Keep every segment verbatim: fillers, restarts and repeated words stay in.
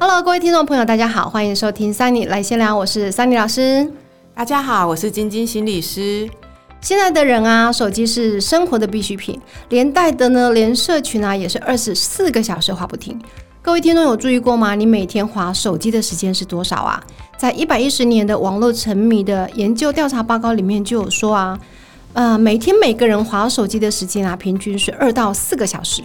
Hello， 各位听众朋友，大家好，欢迎收听 Sunny 来闲聊，我是 Sunny 老师。大家好，我是晶晶心理师。现在的人啊，手机是生活的必需品，连带的呢，连社群啊也是二十四个小时滑不停。各位听众有注意过吗？你每天滑手机的时间是多少啊？在一百一十年的网络沉迷的研究调查报告里面就有说啊，呃，每天每个人滑手机的时间啊，平均是二到四个小时。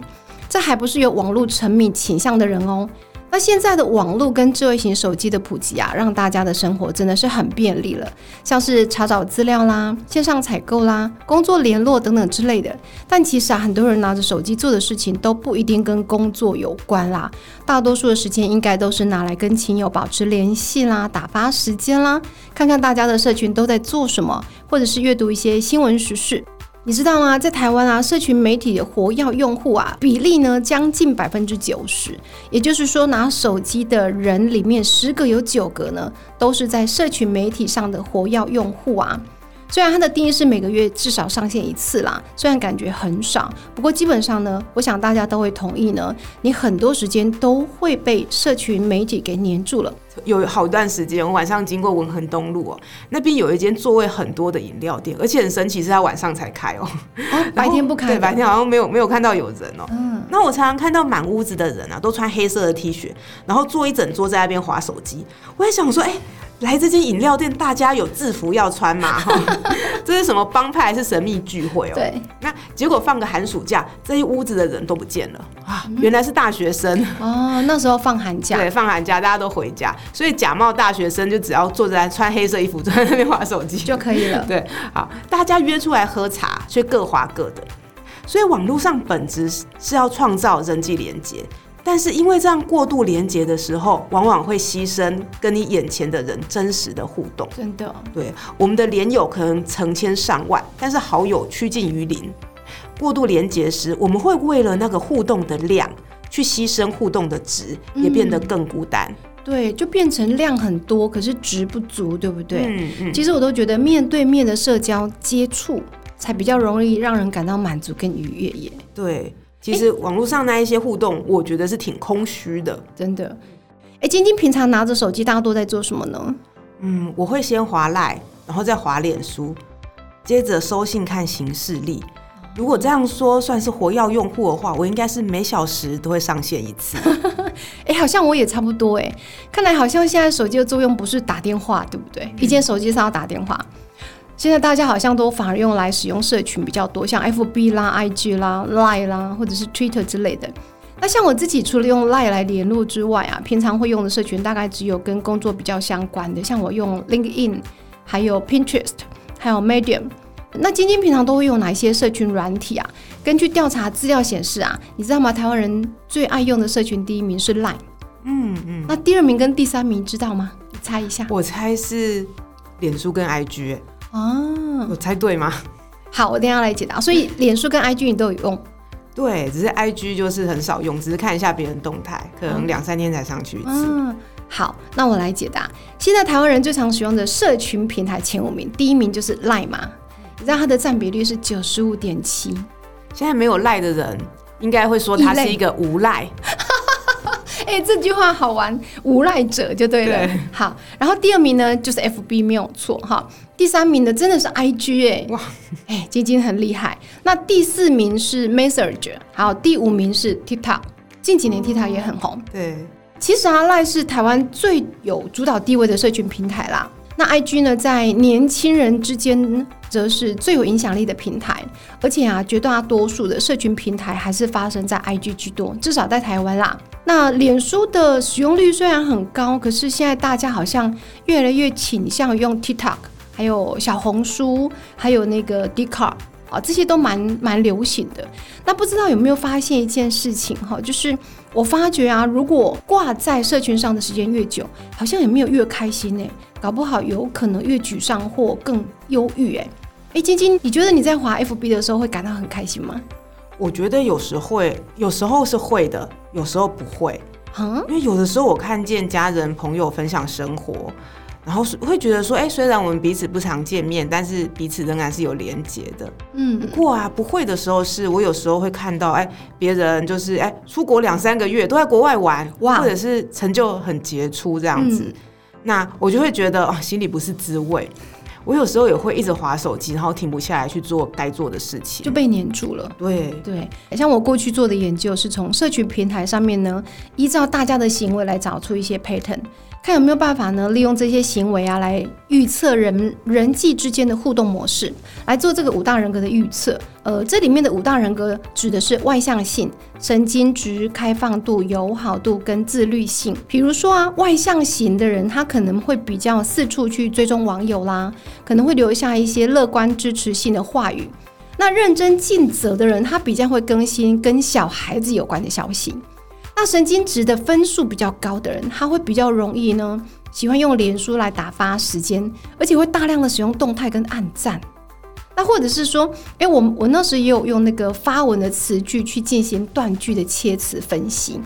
这还不是有网络沉迷倾向的人哦。那现在的网络跟智慧型手机的普及啊，让大家的生活真的是很便利了，像是查找资料啦、线上采购啦、工作联络等等之类的。但其实啊，很多人拿着手机做的事情都不一定跟工作有关啦，大多数的时间应该都是拿来跟亲友保持联系啦、打发时间啦，看看大家的社群都在做什么，或者是阅读一些新闻时事。你知道吗？在台湾啊，社群媒体的活跃用户啊比例呢将近百分之九十，也就是说，拿手机的人里面十个有九个呢都是在社群媒体上的活跃用户啊。虽然它的定义是每个月至少上线一次啦，虽然感觉很少，不过基本上呢，我想大家都会同意呢，你很多时间都会被社群媒体给黏住了。有好段时间，我晚上经过文衡东路哦，那边有一间座位很多的饮料店，而且很神奇是它晚上才开哦，哦白天不开，对，白天好像没有没有看到有人哦。嗯，那我常常看到满屋子的人啊，都穿黑色的 T 恤，然后坐一整桌在那边滑手机。我也想说，哎、欸，来这间饮料店，大家有制服要穿吗？这是什么帮派还是神秘聚会哦？对。那结果放个寒暑假，这一屋子的人都不见了啊，原来是大学生、嗯、哦。那时候放寒假，对，放寒假大家都回家。所以假冒大学生就只要坐在穿黑色衣服坐在那边滑手机就可以了。对，好，大家约出来喝茶，却各滑各的。所以网络上本质是要创造人际连结，但是因为这样过度连结的时候，往往会牺牲跟你眼前的人真实的互动。真的，对，我们的连友可能成千上万，但是好友趋近于零。过度连结时，我们会为了那个互动的量去牺牲互动的值，也变得更孤单。嗯，对，就变成量很多，可是值不足，对不对？嗯嗯。其实我都觉得面对面的社交接触才比较容易让人感到满足跟愉悦耶。对，其实网络上那一些互动，我觉得是挺空虚的，真的。哎，晶晶平常拿着手机，大多在做什么呢？嗯，我会先滑赖，然后再滑脸书，接着收信看行事历。如果这样说算是活跃用户的话，我应该是每小时都会上线一次。哎、欸，好像我也差不多哎、欸。看来好像现在手机的作用不是打电话，对不对？嗯、以前手机上要打电话，现在大家好像都反而用来使用社群比较多，像 F B 啦、I G 啦、Line 啦，或者是 Twitter 之类的。那像我自己除了用 Line 来联络之外啊，平常会用的社群大概只有跟工作比较相关的，像我用 LinkedIn， 还有 Pinterest， 还有 Medium。那晶晶平常都会用哪些社群软体啊？根据调查资料显示啊，你知道吗？台湾人最爱用的社群第一名是 Line， 嗯嗯，那第二名跟第三名知道吗？你猜一下。我猜是脸书跟 I G 啊，我猜对吗？好，我等一下来解答。所以脸书跟 I G 你都有用？对，只是 I G 就是很少用，只是看一下别人动态，可能两三天才上去一次。嗯，好，那我来解答。现在台湾人最常使用的社群平台前五名，第一名就是 Line 嘛。你知道它的占比率是 百分之九十五点七， 现在没有赖的人应该会说他是一个无赖。哎、欸，这句话好玩，无赖者就对了。對，好，然后第二名呢就是 F B， 没有错哈。第三名的真的是 I G 哎、欸，哇，哎、欸，晶晶很厉害。那第四名是 Messenger， 还有第五名是 TikTok， 近几年 TikTok 也很红。对，其实啊，赖是台湾最有主导地位的社群平台啦。那 I G 呢，在年轻人之间则是最有影响力的平台，而且啊，绝大多数的社群平台还是发生在 I G 居多，至少在台湾啦。那脸书的使用率虽然很高，可是现在大家好像越来越倾向用 TikTok， 还有小红书，还有那个 Dcard， 啊，这些都蛮蛮流行的。那不知道有没有发现一件事情哈，就是我发觉啊，如果挂在社群上的时间越久，好像也没有越开心哎、欸。搞不好有可能越沮丧或更忧郁哎哎，晶晶，你觉得你在滑 F B 的时候会感到很开心吗？我觉得有时会，有时候是会的，有时候不会。嗯，因为有的时候我看见家人朋友分享生活，然后会觉得说，哎，虽然我们彼此不常见面，但是彼此仍然是有连结的。嗯，不过啊，不会的时候是我有时候会看到，哎，别人就是哎出国两三个月都在国外玩，哇，或者是成就很杰出这样子，嗯、那我就会觉得哦，心里不是滋味。我有时候也会一直滑手机，然后停不下来去做该做的事情，就被黏住了。对对，像我过去做的研究是从社群平台上面呢，依照大家的行为来找出一些 pattern， 看有没有办法呢，利用这些行为啊来预测人人际之间的互动模式，来做这个五大人格的预测。呃，这里面的五大人格指的是外向性、神经质、开放度、友好度跟自律性。比如说啊，外向型的人他可能会比较四处去追踪网友啦。可能会留下一些乐观支持性的话语。那认真尽责的人，他比较会更新跟小孩子有关的消息。那神经质的分数比较高的人，他会比较容易呢，喜欢用脸书来打发时间，而且会大量的使用动态跟按赞。那或者是说，哎，我我那时也有用那个发文的词句去进行断句的切词分析。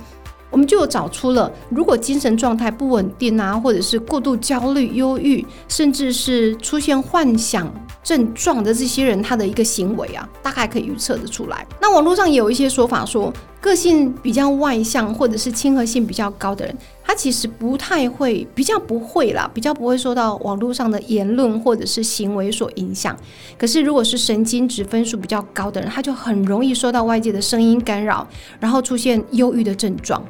我们就有找出了，如果精神状态不稳定啊，或者是过度焦虑、忧郁，甚至是出现幻想症状的这些人，他的一个行为啊，大概可以预测得出来。那网络上有一些说法说，个性比较外向或者是亲和性比较高的人，他其实不太会，比较不会啦，比较不会受到网络上的言论或者是行为所影响。可是如果是神经质分数比较高的人，他就很容易受到外界的声音干扰，然后出现忧郁的症状。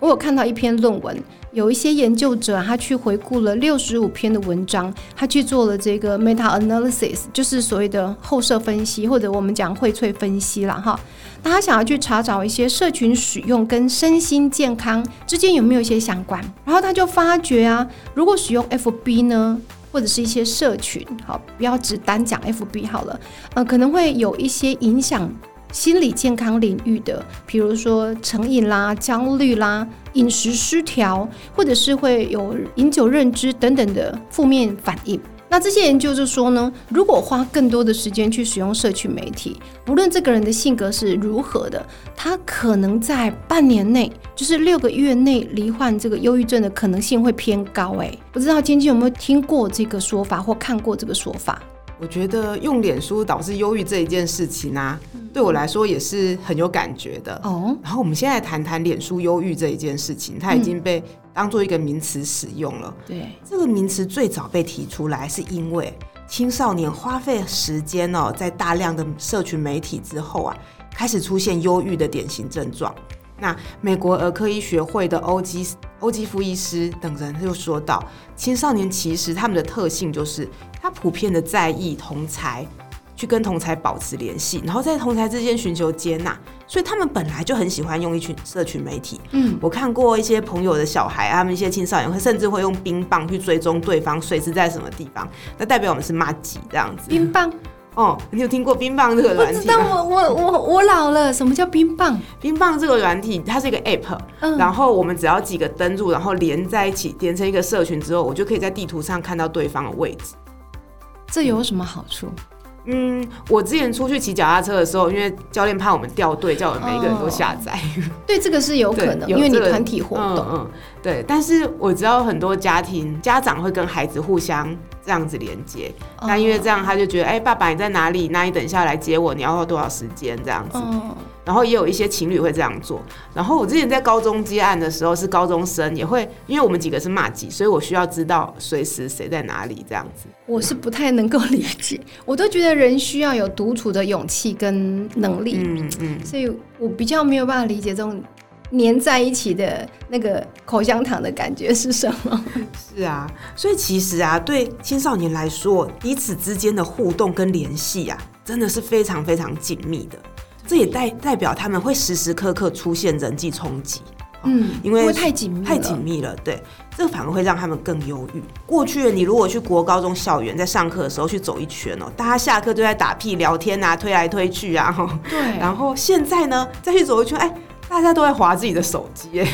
我有看到一篇论文，有一些研究者他去回顾了六十五篇的文章，他去做了这个 meta analysis， 就是所谓的后设分析，或者我们讲荟萃分析啦哈。那他想要去查找一些社群使用跟身心健康之间有没有一些相关，然后他就发觉啊，如果使用 F B 呢，或者是一些社群，好，不要只单讲 F B 好了，呃，可能会有一些影响心理健康领域的，比如说成瘾啦、焦虑啦、饮食失调，或者是会有饮酒认知等等的负面反应。那这些研究就说呢，如果花更多的时间去使用社群媒体，不论这个人的性格是如何的，他可能在半年内，就是六个月内罹患这个忧郁症的可能性会偏高。哎，不知道菁菁有没有听过这个说法或看过这个说法？我觉得用脸书导致忧郁这一件事情啊，对我来说也是很有感觉的。哦，然后我们现在谈谈脸书忧郁这一件事情，它已经被当作一个名词使用了。对，这个名词最早被提出来是因为青少年花费时间哦，在大量的社群媒体之后啊，开始出现忧郁的典型症状。那美国儿科医学会的欧基欧基夫医师等人就说到，青少年其实他们的特性就是，他普遍的在意同侪，去跟同侪保持联系，然后在同侪之间寻求接纳，所以他们本来就很喜欢用一群社群媒体。嗯，我看过一些朋友的小孩，他们一些青少年甚至会用冰棒去追踪对方随时在什么地方，那代表我们是麻吉这样子。冰棒。哦，你有听过冰棒这个软体吗？不知道，我我我我老了，什么叫冰棒？冰棒这个软体，它是一个 app，、嗯、然后我们只要几个登入，然后连在一起，连成一个社群之后，我就可以在地图上看到对方的位置。这有什么好处？嗯，我之前出去骑脚踏车的时候，因为教练怕我们掉队，叫我们每一个人都下载。哦、对，这个是有可能，因为你团体活动。嗯嗯，对。但是我知道很多家庭家长会跟孩子互相这样子连接，哦、那因为这样他就觉得，哎、欸，爸爸你在哪里？那你等一下来接我，你要花多少时间这样子？哦、然后也有一些情侣会这样做。然后我之前在高中接案的时候，是高中生也会，因为我们几个是麻吉，所以我需要知道随时谁在哪里这样子。我是不太能够理解，我都觉得人需要有独处的勇气跟能力，嗯嗯，所以我比较没有办法理解这种黏在一起的那个口香糖的感觉是什么。是啊，所以其实啊，对青少年来说，彼此之间的互动跟联系啊，真的是非常非常紧密的。这也代代表他们会时时刻刻出现人际冲击。嗯，因为太紧密了，太紧密了，对，这反而会让他们更忧郁。过去你如果去国高中校园，在上课的时候去走一圈哦，大家下课都在打屁聊天啊，推来推去啊，对。然后现在呢，再去走一圈，哎，大家都在滑自己的手机，哎，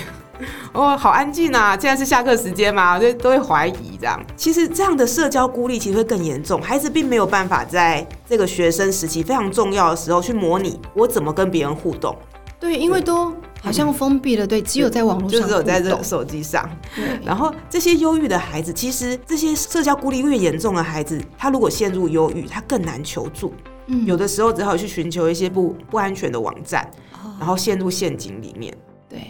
哦，好安静啊，现在是下课时间嘛，就都会怀疑这样。其实这样的社交孤立其实会更严重，孩子并没有办法在这个学生时期非常重要的时候去模拟我怎么跟别人互动。对，因为都好像封闭了，对，只有在网络上，就只有在这手机上。然后这些忧郁的孩子，其实这些社交孤立越严重的孩子，他如果陷入忧郁，他更难求助。嗯、有的时候只好去寻求一些 不, 不安全的网站、哦，然后陷入陷阱里面。对，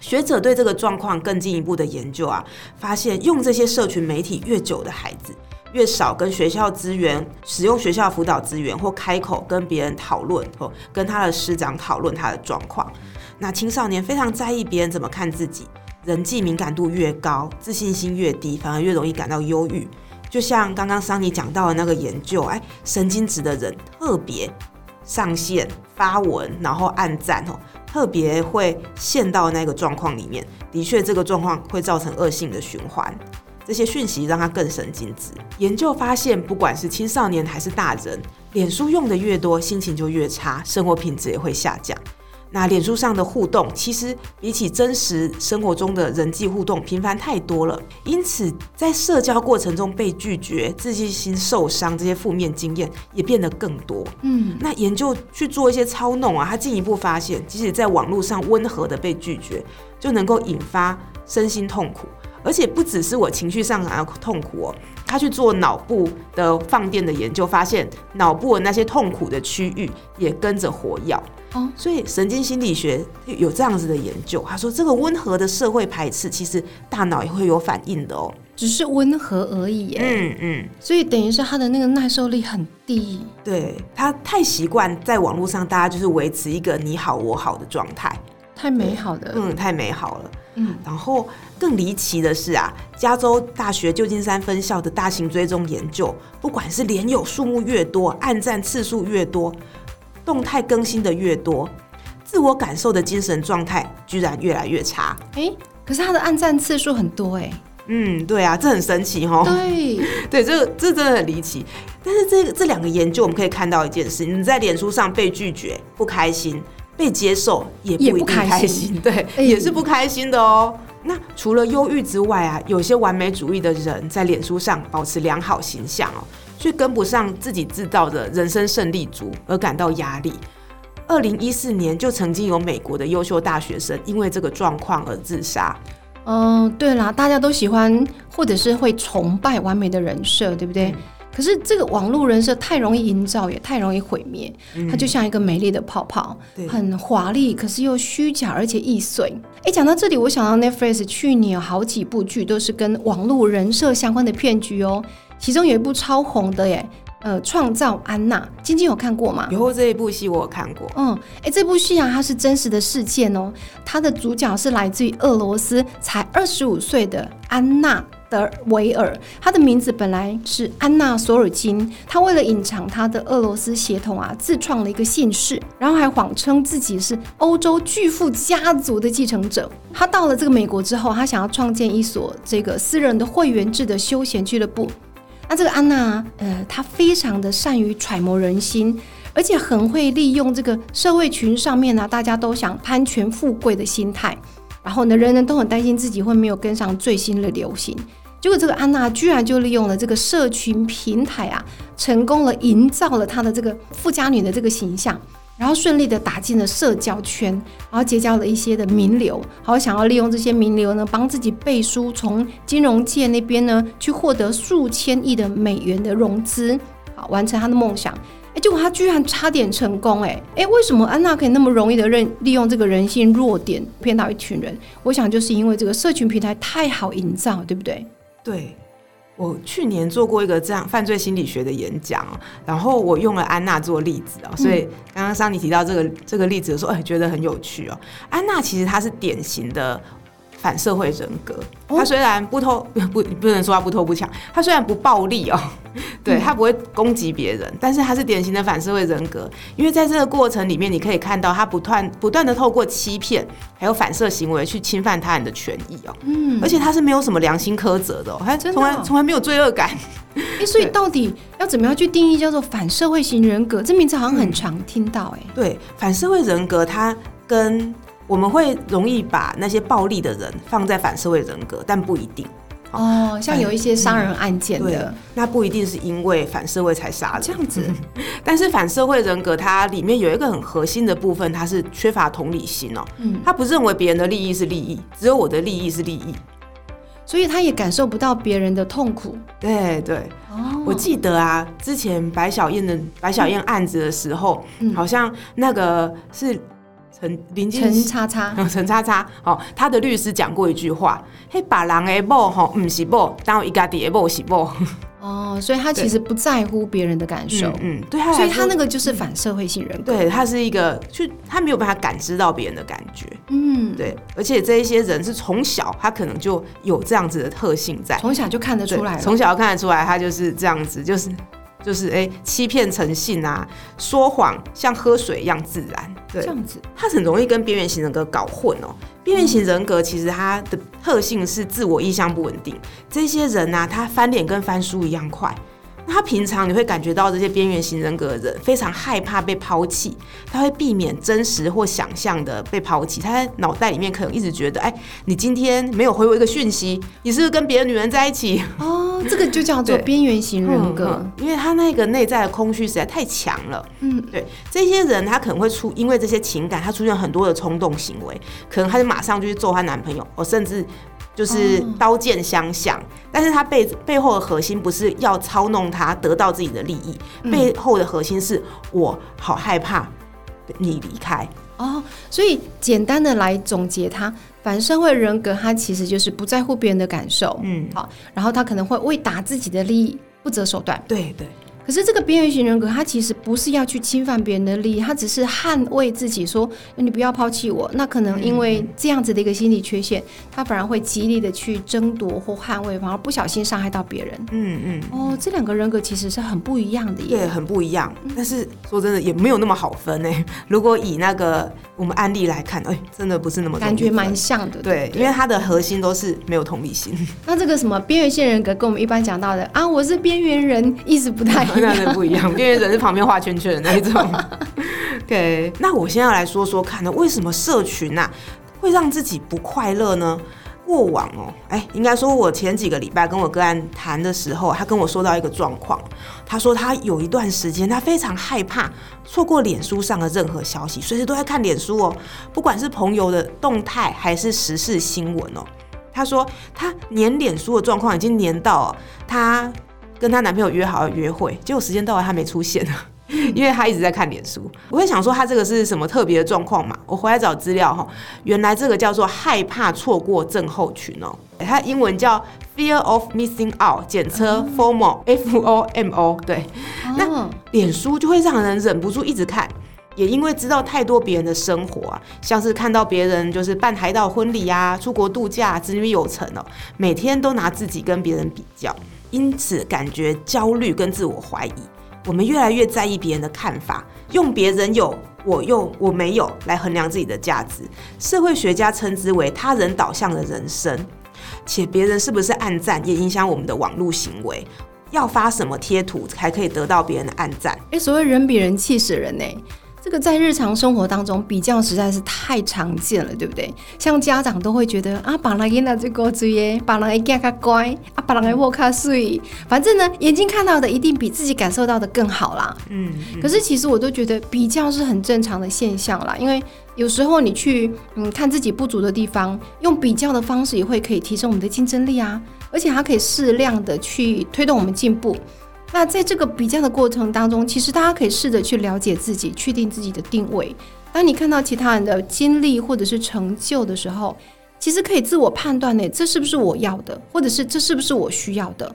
学者对这个状况更进一步的研究啊，发现用这些社群媒体越久的孩子，越少跟学校资源使用学校辅导资源，或开口跟别人讨论，或跟他的师长讨论他的状况。那青少年非常在意别人怎么看自己，人际敏感度越高，自信心越低，反而越容易感到忧郁。就像刚刚Sunny讲到的那个研究，哎，神经质的人特别上线发文，然后按赞，特别会陷到那个状况里面。的确，这个状况会造成恶性的循环。这些讯息让他更神经质。研究发现，不管是青少年还是大人，脸书用的越多，心情就越差，生活品质也会下降。那脸书上的互动，其实比起真实生活中的人际互动频繁太多了，因此在社交过程中被拒绝、自信心受伤这些负面经验也变得更多。嗯，那研究去做一些操弄啊，他进一步发现，即使在网络上温和的被拒绝，就能够引发身心痛苦。而且不只是我情绪上感到痛苦哦，他去做脑部的放电的研究，发现脑部的那些痛苦的区域也跟着活跃。哦，所以神经心理学有这样子的研究，他说这个温和的社会排斥，其实大脑也会有反应的哦，只是温和而已耶。嗯嗯，所以等于是他的那个耐受力很低，对，他太习惯在网络上大家就是维持一个你好我好的状态。太美好的，嗯，太美好了，嗯。然后更离奇的是啊，加州大学旧金山分校的大型追踪研究，不管是连友数目越多，按赞次数越多，动态更新的越多，自我感受的精神状态居然越来越差。哎、欸，可是他的按赞次数很多哎、欸。嗯，对啊，这很神奇哦。对，对，这这真的很离奇。但是这这两个研究，我们可以看到一件事：你在脸书上被拒绝不开心，被接受也不一定开心， 开心对、欸，也是不开心的哦。那除了忧郁之外啊，有些完美主义的人在脸书上保持良好形象哦，却跟不上自己制造的人生胜利组而感到压力。二零一四年就曾经有美国的优秀大学生因为这个状况而自杀。嗯、呃，对啦，大家都喜欢或者是会崇拜完美的人设，对不对？嗯，可是这个网络人设太容易营造，也太容易毁灭、嗯、它就像一个美丽的泡泡，很华丽，可是又虚假而且易碎。诶，讲到这里，我想到 Netflix 去年有好几部剧都是跟网络人设相关的骗局哦，其中有一部超红的耶，呃，创造安娜，晶晶有看过吗？有，这一部戏我有看过。嗯，哎，这部戏啊，它是真实的事件哦，它的主角是来自于俄罗斯，才二十五岁的安娜德维尔，他的名字本来是安娜索尔金，他为了隐藏他的俄罗斯血统啊，自创了一个姓氏，然后还谎称自己是欧洲巨富家族的继承者。他到了这个美国之后，他想要创建一所这个私人的会员制的休闲俱乐部。那这个安娜，呃，她非常的善于揣摩人心，而且很会利用这个社会群上面呢、啊，大家都想攀权富贵的心态，然后呢，人人都很担心自己会没有跟上最新的流行。结果这个安娜居然就利用了这个社群平台啊，成功了营造了她的这个富家女的这个形象，然后顺利的打进了社交圈，然后结交了一些的名流，然后想要利用这些名流呢，帮自己背书，从金融界那边呢去获得数千亿的美元的融资，好完成她的梦想。哎，结果她居然差点成功。哎哎，为什么安娜可以那么容易的利用这个人性弱点骗到一群人？我想就是因为这个社群平台太好营造，对不对？对，我去年做过一个这样犯罪心理学的演讲，然后我用了安娜做例子、嗯、所以刚刚Sunny提到这个这个例子的时候、哎、觉得很有趣哦。安娜其实她是典型的反社会人格，她虽然不偷 不, 不能说她不偷不抢，她虽然不暴力哦，对，她不会攻击别人，但是她是典型的反社会人格，因为在这个过程里面你可以看到她不断不断的透过欺骗还有反射行为去侵犯他人的权益哦，嗯，而且她是没有什么良心苛责的哦，她从来从来没有罪恶感。欸、所以到底要怎么样去定义叫做反社会型人格？这名字好像很常听到、欸嗯、对，反社会人格它跟我们会容易把那些暴力的人放在反社会人格，但不一定。哦，像有一些杀人案件的、嗯、那不一定是因为反社会才杀人这样子、嗯、但是反社会人格它里面有一个很核心的部分，它是缺乏同理心哦、嗯、他不认为别人的利益是利益，只有我的利益是利益，所以他也感受不到别人的痛苦。对对、哦、我记得啊，之前白小燕的白小燕案子的时候、嗯、好像那个是陈叉叉陈叉叉、哦、他的律师讲过一句话，那把人的某吼不是某，但我自己的某是某。哦，所以他其实不在乎别人的感受，嗯嗯，对他，所以他那个就是反社会性人格，对，他是一个，就他没有办法感知到别人的感觉，嗯，对，而且这一些人是从小他可能就有这样子的特性在，从小就看得出来了，从小看得出来，他就是这样子，就是就是哎、欸，欺骗成性啊，说谎像喝水一样自然，对，这样子，他很容易跟边缘型人格搞混哦。边缘型人格其实它的特性是自我意向不稳定，这些人啊，他翻脸跟翻书一样快。那他平常你会感觉到这些边缘型人格的人非常害怕被抛弃，他会避免真实或想象的被抛弃，他在脑袋里面可能一直觉得，哎，你今天没有回我一个讯息，你是不是跟别的女人在一起？哦，这个就叫做边缘型人格、嗯嗯、因为他那个内在的空虚实在太强了。嗯，对，这些人他可能会出因为这些情感，他出现很多的冲动行为，可能他就马上就去揍他男朋友、哦、甚至就是刀剑相向、哦、但是他 背, 背后的核心不是要操弄他得到自己的利益、嗯、背后的核心是我好害怕你离开哦。所以简单的来总结，他反社会人格他其实就是不在乎别人的感受，嗯，好，然后他可能会为达自己的利益不择手段，对对。可是这个边缘型人格他其实不是要去侵犯别人的利益，他只是捍卫自己说你不要抛弃我，那可能因为这样子的一个心理缺陷，他反而会极力的去争夺或捍卫，反而不小心伤害到别人。嗯嗯，哦，这两个人格其实是很不一样的耶，对，很不一样，但是说真的也没有那么好分耶。如果以那个我们案例来看，哎，真的不是那么感觉蛮像的， 对, 对, 对, 对，因为他的核心都是没有同理心。那这个什么边缘型人格跟我们一般讲到的啊，我是边缘人，意思不太那真的不一样，边缘人是旁边画圈圈的那一种。对，那我现在来说说看呢，为什么社群啊会让自己不快乐呢？过往哦，哎，应该说我前几个礼拜跟我个案谈的时候，他跟我说到一个状况，他说他有一段时间他非常害怕错过脸书上的任何消息，随时都在看脸书哦，不管是朋友的动态还是时事新闻哦。他说他黏脸书的状况已经黏到、哦、他跟她男朋友约好要约会，结果时间到了她没出现，因为她一直在看脸书。我会想说她这个是什么特别的状况嘛？我回来找资料，原来这个叫做害怕错过症候群哦，它英文叫 fear of missing out， 简称 FOMO， F O M O。对，那脸书就会让人忍不住一直看。也因为知道太多别人的生活啊，像是看到别人就是办海岛婚礼啊、出国度假、子女有成哦，每天都拿自己跟别人比较，因此感觉焦虑跟自我怀疑。我们越来越在意别人的看法，用别人有我有我没有来衡量自己的价值。社会学家称之为他人导向的人生，且别人是不是按赞也影响我们的网络行为。要发什么贴图才可以得到别人的按赞？哎，所谓人比人气死人呢、欸。这个在日常生活当中比较实在是太常见了，对不对？像家长都会觉得啊，把人眼睛最高追耶，把人眼睛较乖，啊，把人眼窝较碎，反正呢，眼睛看到的一定比自己感受到的更好啦。嗯，嗯，可是其实我都觉得比较是很正常的现象啦，因为有时候你去嗯看自己不足的地方，用比较的方式也会可以提升我们的竞争力啊，而且它可以适量的去推动我们进步。那在这个比较的过程当中，其实大家可以试着去了解自己，确定自己的定位。当你看到其他人的经历或者是成就的时候，其实可以自我判断呢，这是不是我要的，或者是这是不是我需要的。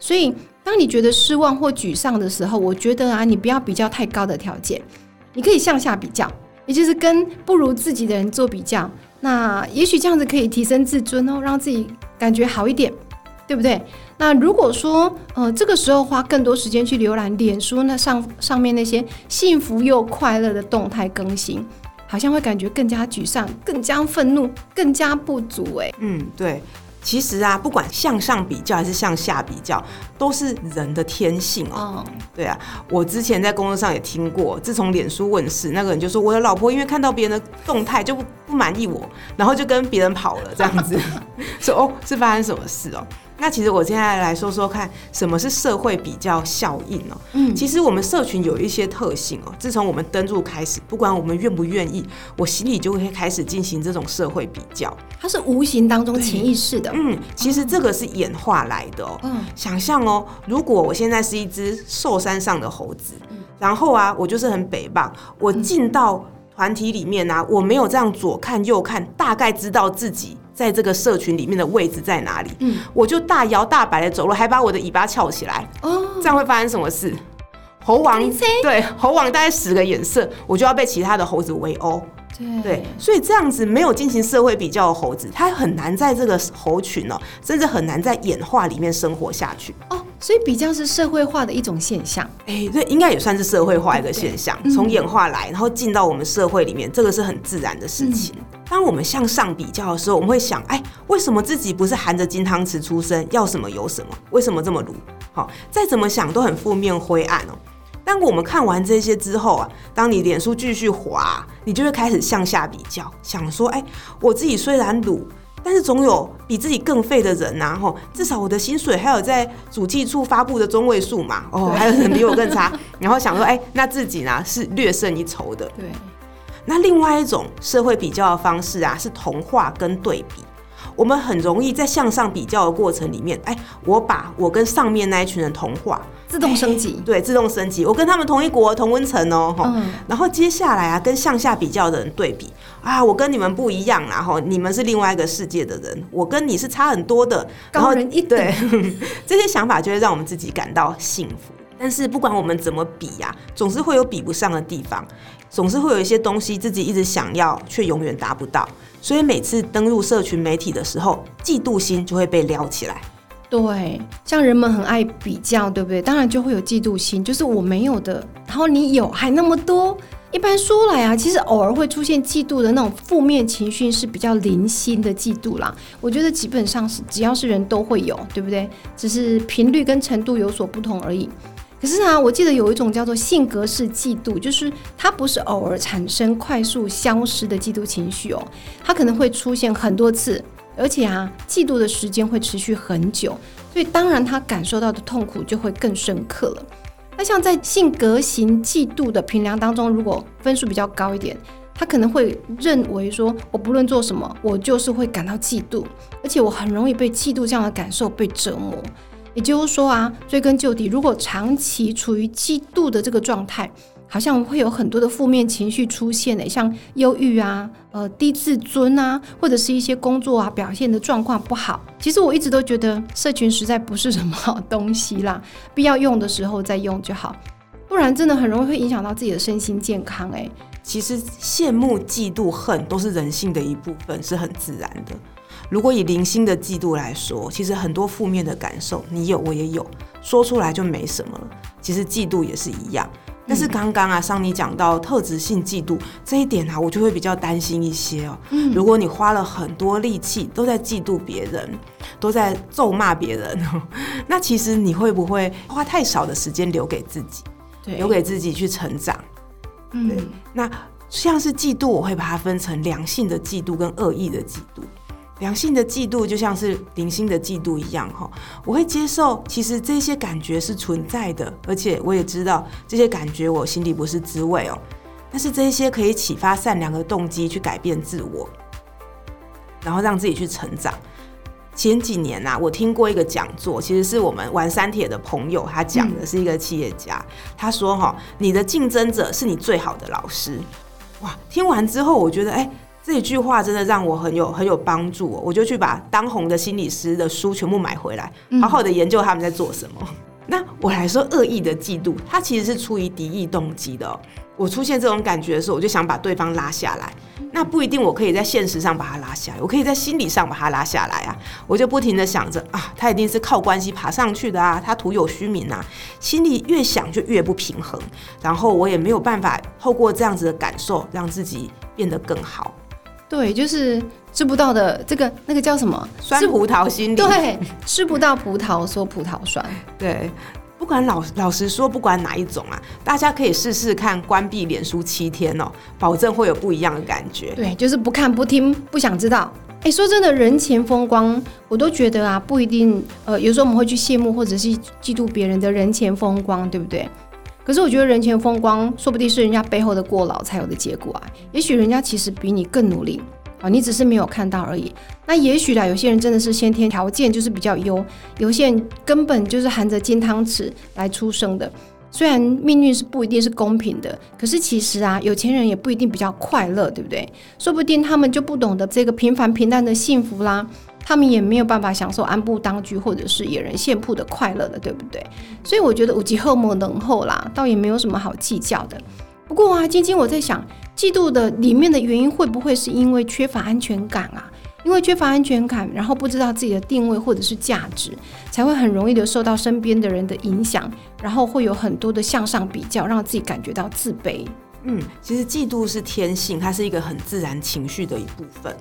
所以当你觉得失望或沮丧的时候，我觉得啊，你不要比较太高的条件，你可以向下比较，也就是跟不如自己的人做比较，那也许这样子可以提升自尊哦，让自己感觉好一点，对不对？那如果说呃，这个时候花更多时间去浏览脸书那 上, 上面那些幸福又快乐的动态更新，好像会感觉更加沮丧、更加愤怒、更加不足耶。嗯，对，其实啊，不管向上比较还是向下比较，都是人的天性哦。嗯、对啊，我之前在工作上也听过，自从脸书问世，那个人就说我的老婆因为看到别人的动态就不满意我，然后就跟别人跑了这样子。说哦，是发生什么事哦？那其实我现在来说说看什么是社会比较效应哦。嗯，其实我们社群有一些特性哦，自从我们登入开始，不管我们愿不愿意，我心里就会开始进行这种社会比较。它是无形当中潜意识的。嗯，其实这个是演化来的哦。嗯，想象哦，如果我现在是一只寿山上的猴子，嗯，然后啊，我就是很北棒，我进到团体里面啊，我没有这样左看右看，大概知道自己在这个社群里面的位置在哪里，嗯，我就大摇大摆的走路，还把我的尾巴翘起来，哦，这样会发生什么事？猴王对猴王大概使个眼色，我就要被其他的猴子围殴。对, 对，所以这样子没有进行社会比较的猴子，它很难在这个猴群哦，甚至很难在演化里面生活下去哦。所以比较是社会化的一种现象，哎，对，应该也算是社会化一个现象，从演化来，然后进到我们社会里面，这个是很自然的事情。嗯，当我们向上比较的时候，我们会想，哎，为什么自己不是含着金汤匙出生，要什么有什么？为什么这么鲁？好，哦，再怎么想都很负面灰暗哦。但我们看完这些之后啊，当你脸书继续滑，你就会开始向下比较，想说，哎，我自己虽然鲁，但是总有比自己更废的人啊，吼，至少我的薪水还有在主计处发布的中位数嘛，哦，还有人比我更差，然后想说，哎，那自己呢是略胜一筹的。对。那另外一种社会比较的方式啊，是同化跟对比。我们很容易在向上比较的过程里面，哎，我把我跟上面那一群人同化，自动升级，对，自动升级，我跟他们同一国同温层哦，嗯，然后接下来啊，跟向下比较的人对比啊，我跟你们不一样啦，你们是另外一个世界的人，我跟你是差很多的，高人一等，对，这些想法就会让我们自己感到幸福。但是不管我们怎么比啊，总是会有比不上的地方，总是会有一些东西自己一直想要却永远达不到，所以每次登入社群媒体的时候，嫉妒心就会被撩起来。对，像人们很爱比较，对不对？当然就会有嫉妒心，就是我没有的，然后你有还那么多。一般说来啊，其实偶尔会出现嫉妒的那种负面情绪是比较零星的嫉妒啦，我觉得基本上是只要是人都会有，对不对？只是频率跟程度有所不同而已。可是啊，我记得有一种叫做性格式嫉妒，就是它不是偶尔产生快速消失的嫉妒情绪哦，它可能会出现很多次，而且啊，嫉妒的时间会持续很久，所以当然他感受到的痛苦就会更深刻了。那像在性格型嫉妒的评量当中，如果分数比较高一点，他可能会认为说，我不论做什么，我就是会感到嫉妒，而且我很容易被嫉妒这样的感受被折磨。也就是说啊，追根究底，如果长期处于嫉妒的这个状态，好像会有很多的负面情绪出现的，像忧郁啊、呃、低自尊啊，或者是一些工作啊表现的状况不好。其实我一直都觉得社群实在不是什么好东西啦，必要用的时候再用就好，不然真的很容易会影响到自己的身心健康。欸，其实羡慕、嫉妒、恨都是人性的一部分，是很自然的。如果以零星的嫉妒来说，其实很多负面的感受你有我也有，说出来就没什么了，其实嫉妒也是一样。但是刚刚啊，上你讲到特质性嫉妒这一点啊，我就会比较担心一些哦。嗯，如果你花了很多力气都在嫉妒别人，都在咒骂别人，那其实你会不会花太少的时间留给自己，留给自己去成长？嗯，对，那像是嫉妒，我会把它分成良性的嫉妒跟恶意的嫉妒。良性的嫉妒就像是零星的嫉妒一样，我会接受其实这些感觉是存在的，而且我也知道这些感觉我心里不是滋味哦。但是这些可以启发善良的动机去改变自我，然后让自己去成长。前几年啊，我听过一个讲座，其实是我们玩三铁的朋友，他讲的是一个企业家，嗯，他说，哦，你的竞争者是你最好的老师。哇，听完之后我觉得哎。欸这一句话真的让我很有很有帮助，哦，我就去把当红的心理师的书全部买回来，好好的研究他们在做什么。嗯，那我来说恶意的嫉妒，它其实是出于敌意动机的，哦，我出现这种感觉的时候，我就想把对方拉下来，那不一定我可以在现实上把他拉下来，我可以在心理上把他拉下来啊，我就不停的想着啊，他一定是靠关系爬上去的啊，他徒有虚名啊，心里越想就越不平衡，然后我也没有办法透过这样子的感受让自己变得更好。对，就是吃不到的这个那个叫什么酸葡萄心理，对，吃不到葡萄说葡萄酸。对，不管 老, 老实说，不管哪一种啊，大家可以试试看关闭脸书七天哦，保证会有不一样的感觉。对，就是不看、不听、不想知道，哎，说真的，人前风光，我都觉得啊，不一定。呃，有时候我们会去羡慕或者是嫉妒别人的人前风光，对不对？可是我觉得人前风光，说不定是人家背后的过劳才有的结果啊。也许人家其实比你更努力啊，你只是没有看到而已。那也许啦，有些人真的是先天条件就是比较优，有些人根本就是含着金汤匙来出生的。虽然命运是不一定是公平的，可是其实啊，有钱人也不一定比较快乐，对不对？说不定他们就不懂得这个平凡平淡的幸福啦。他们也没有办法享受安步当居或者是野人献曝的快乐的，对不对？所以我觉得有一好没两好啦，倒也没有什么好计较的。不过啊，晶晶我在想，嫉妒的里面的原因会不会是因为缺乏安全感啊？因为缺乏安全感，然后不知道自己的定位或者是价值，才会很容易的受到身边的人的影响，然后会有很多的向上比较，让自己感觉到自卑。嗯，其实嫉妒是天性，它是一个很自然情绪的一部分。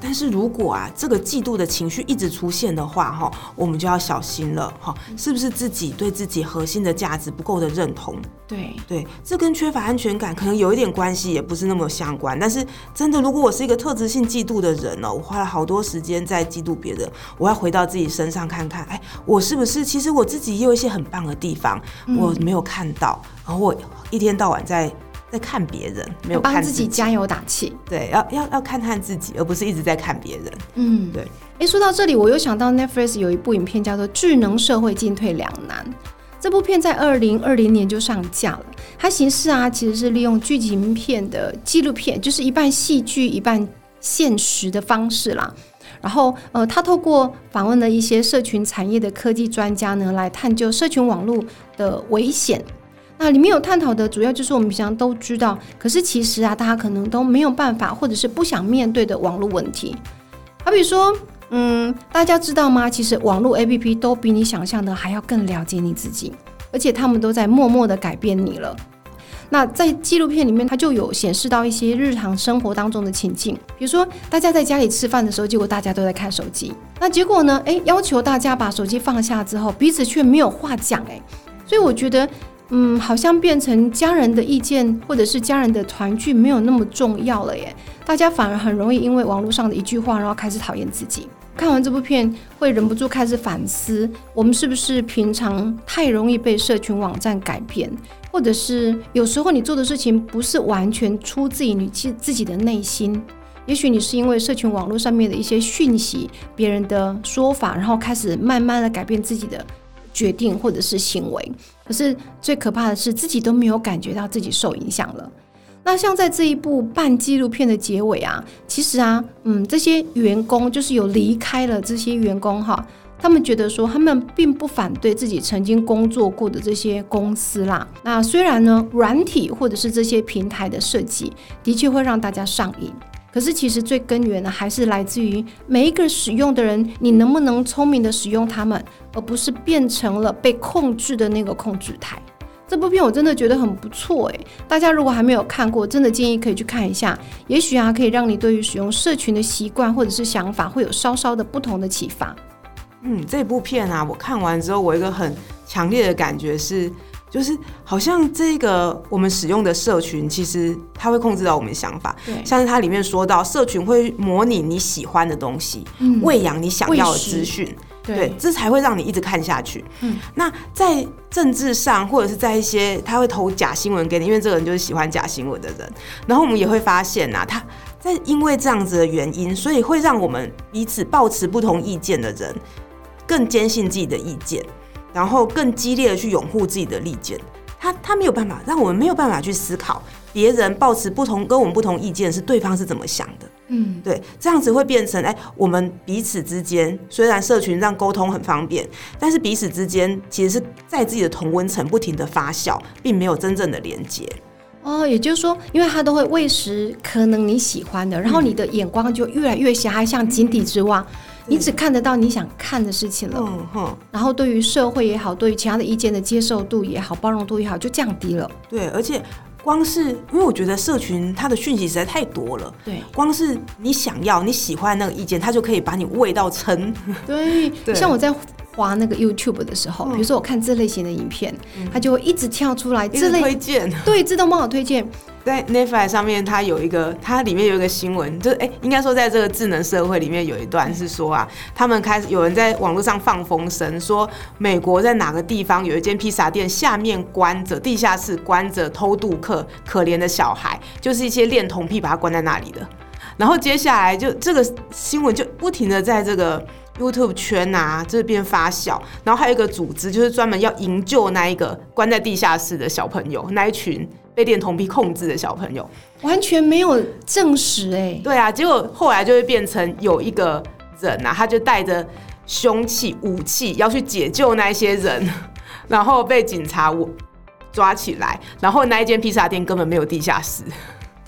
但是如果啊，这个嫉妒的情绪一直出现的话，哦，我们就要小心了，哦，是不是自己对自己核心的价值不够的认同？对对，这跟缺乏安全感可能有一点关系，也不是那么相关。但是真的，如果我是一个特质性嫉妒的人哦，我花了好多时间在嫉妒别人，我要回到自己身上看看，哎，我是不是其实我自己也有一些很棒的地方，嗯，我没有看到，然后我一天到晚在。在看别人，没有看自己，帮自己加油打气。对，要要要看看自己，而不是一直在看别人。嗯，对。哎，说到这里，我又想到 Netflix 有一部影片叫做《智能社会进退两难》。这部片在二零二零年就上架了。它形式啊，其实是利用剧情片的纪录片，就是一半戏剧一半现实的方式啦。然后，呃，他透过访问了一些社群产业的科技专家呢，来探究社群网络的危险。那里面有探讨的主要就是我们平常都知道，可是其实啊，大家可能都没有办法或者是不想面对的网络问题。好比说，嗯，大家知道吗？其实网络 A P P 都比你想象的还要更了解你自己，而且他们都在默默的改变你了。那在纪录片里面，它就有显示到一些日常生活当中的情境，比如说大家在家里吃饭的时候，结果大家都在看手机。那结果呢？哎，要求大家把手机放下之后，彼此却没有话讲，哎，所以我觉得。嗯，好像变成家人的意见或者是家人的团聚没有那么重要了耶，大家反而很容易因为网络上的一句话，然后开始讨厌自己。看完这部片，会忍不住开始反思，我们是不是平常太容易被社群网站改变，或者是有时候你做的事情不是完全出自于你自己的内心，也许你是因为社群网络上面的一些讯息，别人的说法，然后开始慢慢的改变自己的决定或者是行为。可是最可怕的是自己都没有感觉到自己受影响了。那像在这一部半纪录片的结尾啊，其实啊，嗯，这些员工就是有离开了这些员工哈，他们觉得说他们并不反对自己曾经工作过的这些公司啦。那虽然呢，软体或者是这些平台的设计的确会让大家上瘾，可是其实最根源呢，还是来自于每一个使用的人，你能不能聪明的使用它们，而不是变成了被控制的那个控制台。这部片我真的觉得很不错诶，大家如果还没有看过，真的建议可以去看一下，也许啊，可以让你对于使用社群的习惯或者是想法会有稍稍的不同的启发。嗯，这部片啊，我看完之后，我一个很强烈的感觉是，就是好像这个我们使用的社群，其实它会控制到我们的想法。像是它里面说到，社群会模拟你喜欢的东西，嗯，喂养你想要的资讯，对，对，这才会让你一直看下去。嗯，那在政治上，或者是在一些，他会投假新闻给你，因为这个人就是喜欢假新闻的人。然后我们也会发现啊，他在因为这样子的原因，所以会让我们彼此抱持不同意见的人，更坚信自己的意见。然后更激烈的去拥护自己的利剑，他他没有办法，让我们没有办法去思考别人抱持不同跟我们不同意见是对方是怎么想的。嗯，对，这样子会变成哎，我们彼此之间虽然社群让沟通很方便，但是彼此之间其实是在自己的同温层不停的发酵，并没有真正的连接。哦，也就是说，因为他都会喂食可能你喜欢的，然后你的眼光就越来越狭隘，像井底之蛙。你只看得到你想看的事情了，嗯嗯，然后对于社会也好，对于其他的意见的接受度也好，包容度也好，就降低了。对，而且光是因为我觉得社群它的讯息实在太多了，对，光是你想要你喜欢那个意见，它就可以把你喂到撑。对，像我在滑那个 YouTube 的时候、嗯、比如说我看这类型的影片、嗯、它就会一直跳出来，一直推荐，对，自动帮我推荐。在 Netflix 上面它有一个，它里面有一个新闻，就是哎、欸，应该说在这个智能社会里面有一段是说啊，他们开始有人在网络上放风声，说美国在哪个地方有一间披萨店下面关着，地下室关着偷渡客，可怜的小孩，就是一些恋童癖把他关在那里的。然后接下来就这个新闻就不停的在这个 YouTube 圈啊这边发酵，然后还有一个组织就是专门要营救那一个关在地下室的小朋友，那一群被恋童癖控制的小朋友，完全没有证实哎、欸。对啊，结果后来就会变成有一个人啊，他就带着凶器武器要去解救那些人，然后被警察抓起来，然后那一间披萨店根本没有地下室。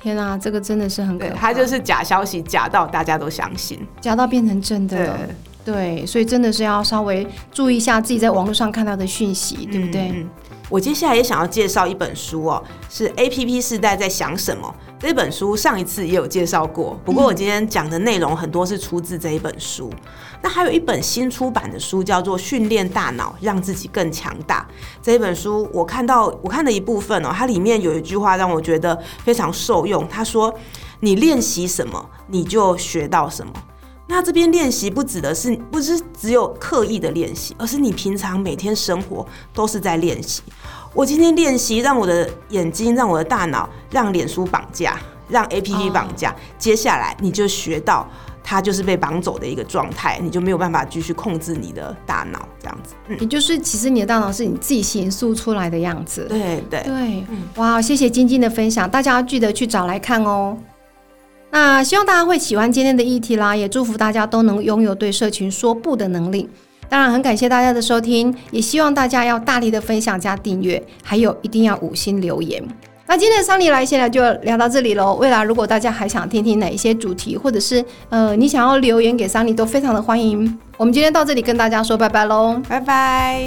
天啊，这个真的是很可怕。对，他就是假消息假到大家都相信，假到变成真的了。对， 对，所以真的是要稍微注意一下自己在网络上看到的讯息、嗯、对不对、嗯、我接下来也想要介绍一本书哦，是 A P P 世代在想什么。这本书上一次也有介绍过，不过我今天讲的内容很多是出自这一本书、嗯、那还有一本新出版的书叫做训练大脑让自己更强大。这一本书我看到我看的一部分哦，它里面有一句话让我觉得非常受用，它说你练习什么你就学到什么。那这边练习不指的是不是只有刻意的练习，而是你平常每天生活都是在练习。我今天练习让我的眼睛，让我的大脑，让脸书绑架，让 A P P 绑架、oh. 接下来你就学到它就是被绑走的一个状态，你就没有办法继续控制你的大脑这样子、嗯、也就是其实你的大脑是你自己形塑出来的样子。对对对，哇、嗯 wow, 谢谢晶晶的分享，大家要记得去找来看哦。那希望大家会喜欢今天的议题啦，也祝福大家都能拥有对社群说不的能力。当然很感谢大家的收听，也希望大家要大力的分享加订阅，还有一定要五星留言。那今天的Sunny来闲聊就聊到这里咯，未来如果大家还想听听哪一些主题，或者是呃你想要留言给Sunny都非常的欢迎。我们今天到这里跟大家说拜拜咯，拜拜。